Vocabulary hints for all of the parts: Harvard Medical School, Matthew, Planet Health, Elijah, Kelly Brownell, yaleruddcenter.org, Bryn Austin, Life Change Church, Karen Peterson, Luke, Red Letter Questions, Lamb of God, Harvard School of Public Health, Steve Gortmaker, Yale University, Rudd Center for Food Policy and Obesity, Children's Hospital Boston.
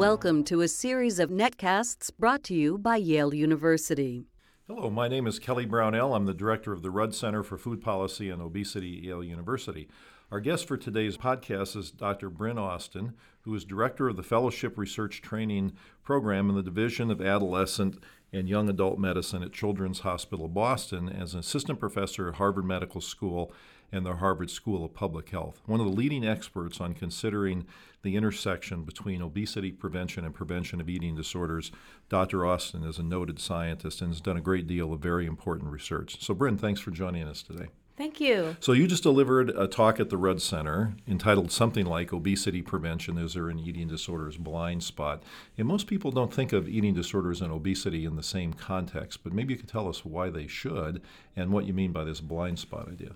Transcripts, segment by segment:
Welcome to a series of netcasts brought to you by Yale University. Hello, my name is Kelly Brownell. I'm the director of the Rudd Center for Food Policy and Obesity at Yale University. Our guest for today's podcast is Dr. Bryn Austin, who is director of the Fellowship Research Training Program in the Division of Adolescent and Young Adult Medicine at Children's Hospital Boston as an assistant professor at Harvard Medical School and the Harvard School of Public Health, one of the leading experts on considering the intersection between obesity prevention and prevention of eating disorders. Dr. Austin is a noted scientist and has done a great deal of very important research. So, Bryn, thanks for joining us today. Thank you. So you just delivered a talk at the Rudd Center entitled something like Obesity Prevention, Is There an Eating Disorders Blind Spot? And most people don't think of eating disorders and obesity in the same context, but maybe you could tell us why they should and what you mean by this blind spot idea.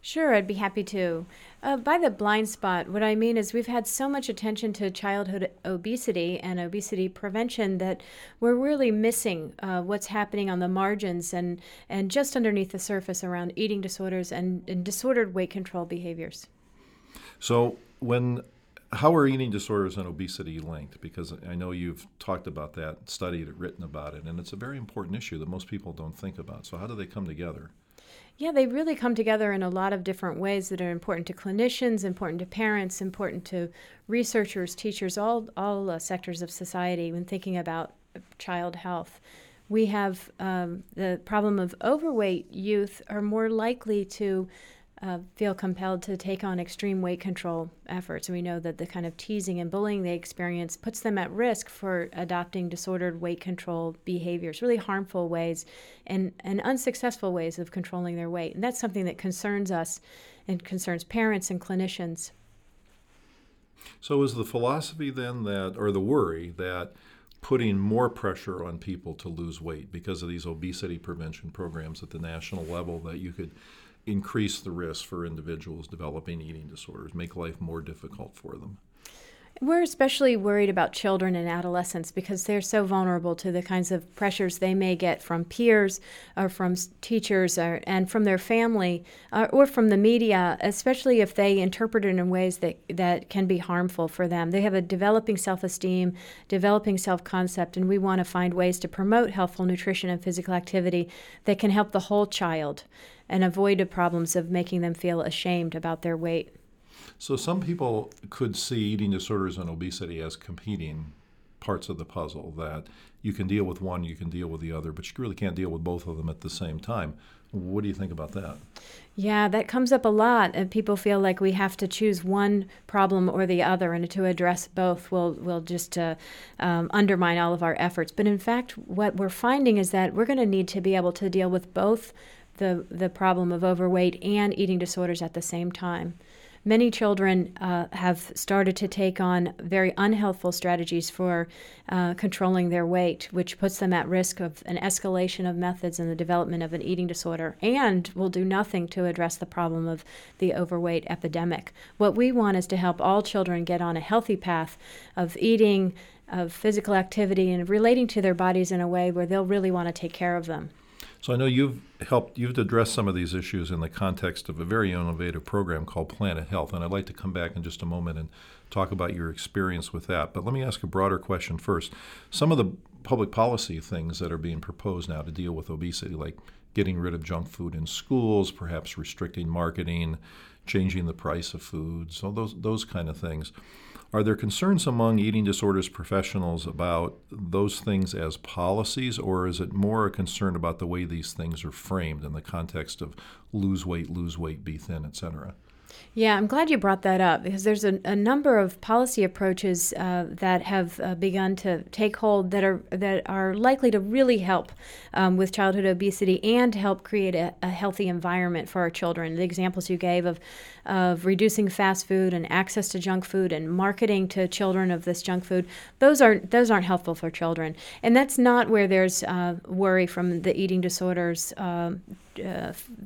Sure, I'd be happy to. By the blind spot, what I mean is we've had so much attention to childhood obesity and obesity prevention that we're really missing what's happening on the margins and just underneath the surface around eating disorders and disordered weight control behaviors. So how are eating disorders and obesity linked? Because I know you've talked about that, studied it, written about it, and it's a very important issue that most people don't think about. So how do they come together? Yeah, they really come together in a lot of different ways that are important to clinicians, important to parents, important to researchers, teachers, all sectors of society when thinking about child health. We have the problem of overweight youth are more likely to feel compelled to take on extreme weight control efforts. And we know that the kind of teasing and bullying they experience puts them at risk for adopting disordered weight control behaviors, really harmful ways and unsuccessful ways of controlling their weight. And that's something that concerns us and concerns parents and clinicians. So is the philosophy then that, or the worry that putting more pressure on people to lose weight because of these obesity prevention programs at the national level that you could increase the risk for individuals developing eating disorders, make life more difficult for them? We're especially worried about children and adolescents because they're so vulnerable to the kinds of pressures they may get from peers or from teachers and from their family or from the media, especially if they interpret it in ways that can be harmful for them. They have a developing self-esteem, developing self-concept, and we want to find ways to promote healthful nutrition and physical activity that can help the whole child and avoid the problems of making them feel ashamed about their weight. So some people could see eating disorders and obesity as competing parts of the puzzle, that you can deal with one, you can deal with the other, but you really can't deal with both of them at the same time. What do you think about that? Yeah, that comes up a lot, and people feel like we have to choose one problem or the other, and to address both will just undermine all of our efforts. But in fact, what we're finding is that we're going to need to be able to deal with both the problem of overweight and eating disorders at the same time. Many children have started to take on very unhealthful strategies for controlling their weight, which puts them at risk of an escalation of methods and the development of an eating disorder, and will do nothing to address the problem of the overweight epidemic. What we want is to help all children get on a healthy path of eating, of physical activity, and relating to their bodies in a way where they'll really want to take care of them. So I know you've addressed some of these issues in the context of a very innovative program called Planet Health, and I'd like to come back in just a moment and talk about your experience with that. But let me ask a broader question first. Some of the public policy things that are being proposed now to deal with obesity, like getting rid of junk food in schools, perhaps restricting marketing, changing the price of foods, all those kind of things. Are there concerns among eating disorders professionals about those things as policies, or is it more a concern about the way these things are framed in the context of lose weight, be thin, et cetera? Yeah, I'm glad you brought that up because there's a number of policy approaches that have begun to take hold that are likely to really help with childhood obesity and help create a healthy environment for our children. The examples you gave of reducing fast food and access to junk food and marketing to children of this junk food, those aren't helpful for children. And that's not where there's worry from the eating disorders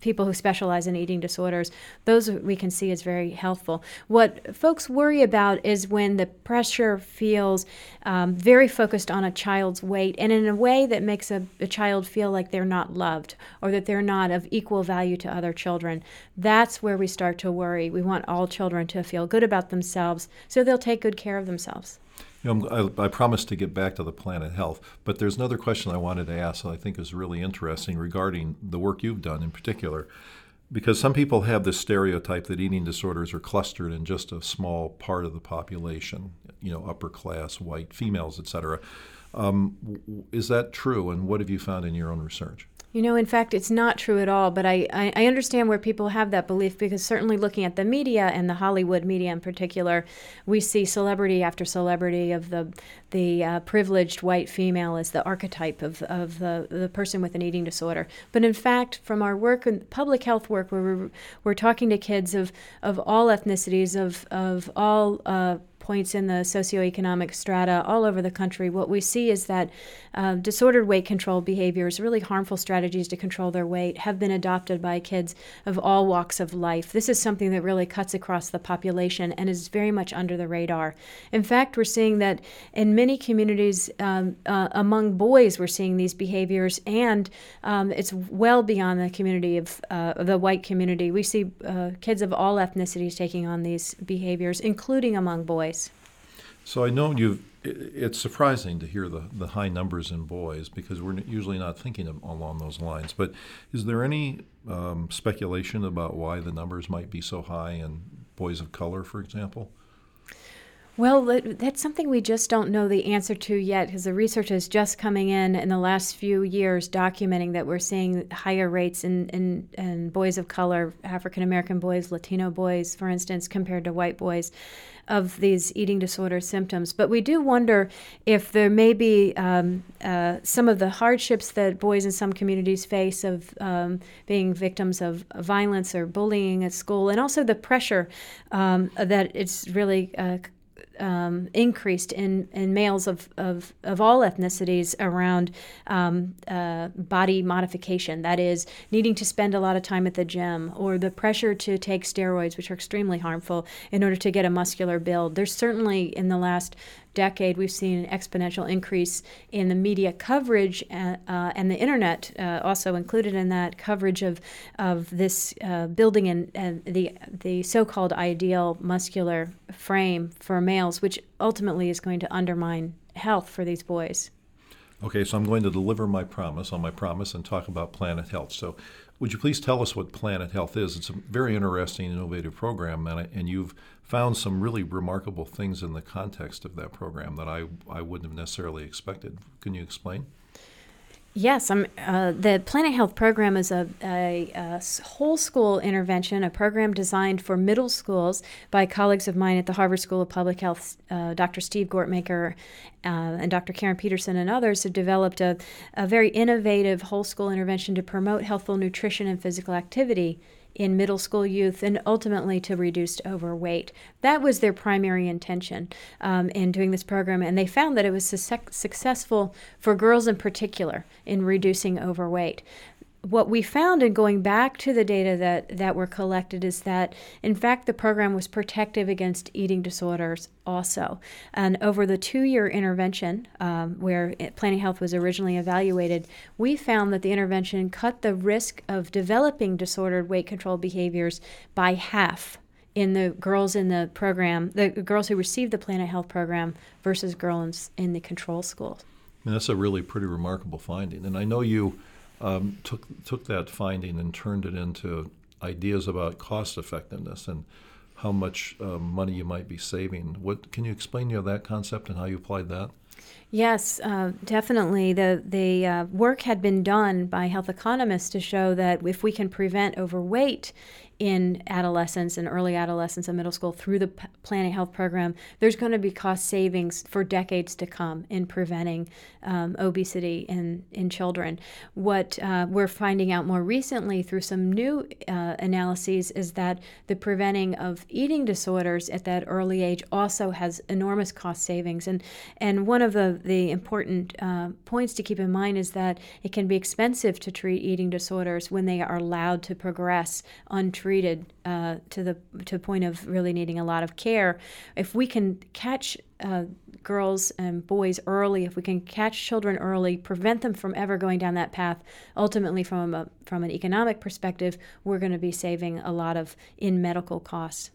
people who specialize in eating disorders. Those we can see as very helpful. What folks worry about is when the pressure feels very focused on a child's weight and in a way that makes a child feel like they're not loved or that they're not of equal value to other children. That's where we start to worry. We want all children to feel good about themselves so they'll take good care of themselves. You know, I promised to get back to the Planet Health, but there's another question I wanted to ask that I think is really interesting regarding the work you've done in particular, because some people have this stereotype that eating disorders are clustered in just a small part of the population, you know, upper class, white, females, et cetera. Is that true, and what have you found in your own research? You know, in fact, it's not true at all, but I understand where people have that belief, because certainly looking at the media and the Hollywood media in particular, we see celebrity after celebrity of the privileged white female as the archetype of the person with an eating disorder. But in fact, from our work in public health work, where we're talking to kids of all ethnicities, of all points in the socioeconomic strata all over the country, what we see is that disordered weight control behaviors, really harmful strategies to control their weight, have been adopted by kids of all walks of life. This is something that really cuts across the population and is very much under the radar. In fact, we're seeing that in many communities among boys, we're seeing these behaviors, and it's well beyond the community of the white community. We see kids of all ethnicities taking on these behaviors, including among boys. So I know it's surprising to hear the high numbers in boys, because we're usually not thinking along those lines. But is there any speculation about why the numbers might be so high in boys of color, for example? Well, that's something we just don't know the answer to yet, because the research is just coming in the last few years documenting that we're seeing higher rates in boys of color, African-American boys, Latino boys, for instance, compared to white boys, of these eating disorder symptoms. But we do wonder if there may be some of the hardships that boys in some communities face of being victims of violence or bullying at school, and also the pressure that it's really increased in males of all ethnicities around body modification, that is, needing to spend a lot of time at the gym, or the pressure to take steroids, which are extremely harmful, in order to get a muscular build. There's certainly, in the last decade, we've seen an exponential increase in the media coverage and the internet also included in that coverage of this building and the so-called ideal muscular frame for males, which ultimately is going to undermine health for these boys. Okay, so I'm going to deliver my promise on my promise and talk about Planet Health. So would you please tell us what Planet Health is? It's a very interesting, innovative program, and you've found some really remarkable things in the context of that program that I wouldn't have necessarily expected. Can you explain? Yes, the Planet Health program is a whole school intervention, a program designed for middle schools by colleagues of mine at the Harvard School of Public Health. Dr. Steve Gortmaker and Dr. Karen Peterson and others have developed a very innovative whole school intervention to promote healthful nutrition and physical activity in middle school youth, and ultimately to reduce overweight. That was their primary intention in doing this program, and they found that it was successful for girls in particular in reducing overweight. What we found in going back to the data that were collected is that, in fact, the program was protective against eating disorders also. And over the 2-year intervention, where Planet Health was originally evaluated, we found that the intervention cut the risk of developing disordered weight control behaviors by half in the girls in the program, the girls who received the Planet Health program versus girls in the control school. And that's a really pretty remarkable finding. And I know you took that finding and turned it into ideas about cost effectiveness and how much money you might be saving. What can you explain that concept and how you applied that? Yes, definitely. The work had been done by health economists to show that if we can prevent overweight in adolescence and early adolescence and middle school through the Planet Health program, there's going to be cost savings for decades to come in preventing obesity in children. What we're finding out more recently through some new analyses is that the preventing of eating disorders at that early age also has enormous cost savings. And one of the important points to keep in mind is that it can be expensive to treat eating disorders when they are allowed to progress untreated, to the point of really needing a lot of care. If we can catch girls and boys early, if we can catch children early, prevent them from ever going down that path, ultimately from an economic perspective, we're going to be saving a lot in medical costs.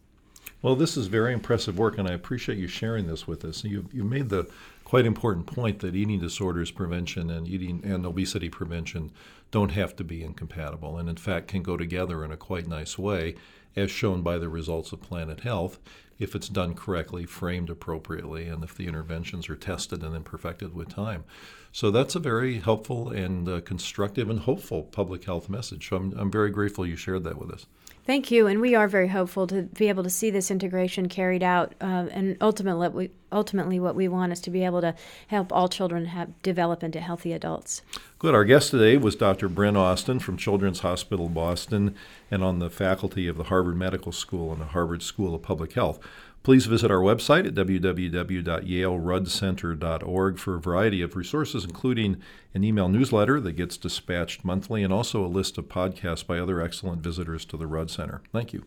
Well, this is very impressive work, and I appreciate you sharing this with us. You made the quite important point that eating disorders prevention and eating and obesity prevention don't have to be incompatible, and in fact can go together in a quite nice way, as shown by the results of Planet Health, if it's done correctly, framed appropriately, and if the interventions are tested and then perfected with time. So that's a very helpful and constructive and hopeful public health message. So I'm very grateful you shared that with us. Thank you, and we are very hopeful to be able to see this integration carried out, and ultimately what we want is to be able to help all children develop into healthy adults. Good. Our guest today was Dr. Bryn Austin from Children's Hospital Boston and on the faculty of the Harvard Medical School and the Harvard School of Public Health. Please visit our website at www.yaleruddcenter.org for a variety of resources, including an email newsletter that gets dispatched monthly and also a list of podcasts by other excellent visitors to the Rudd Center. Thank you.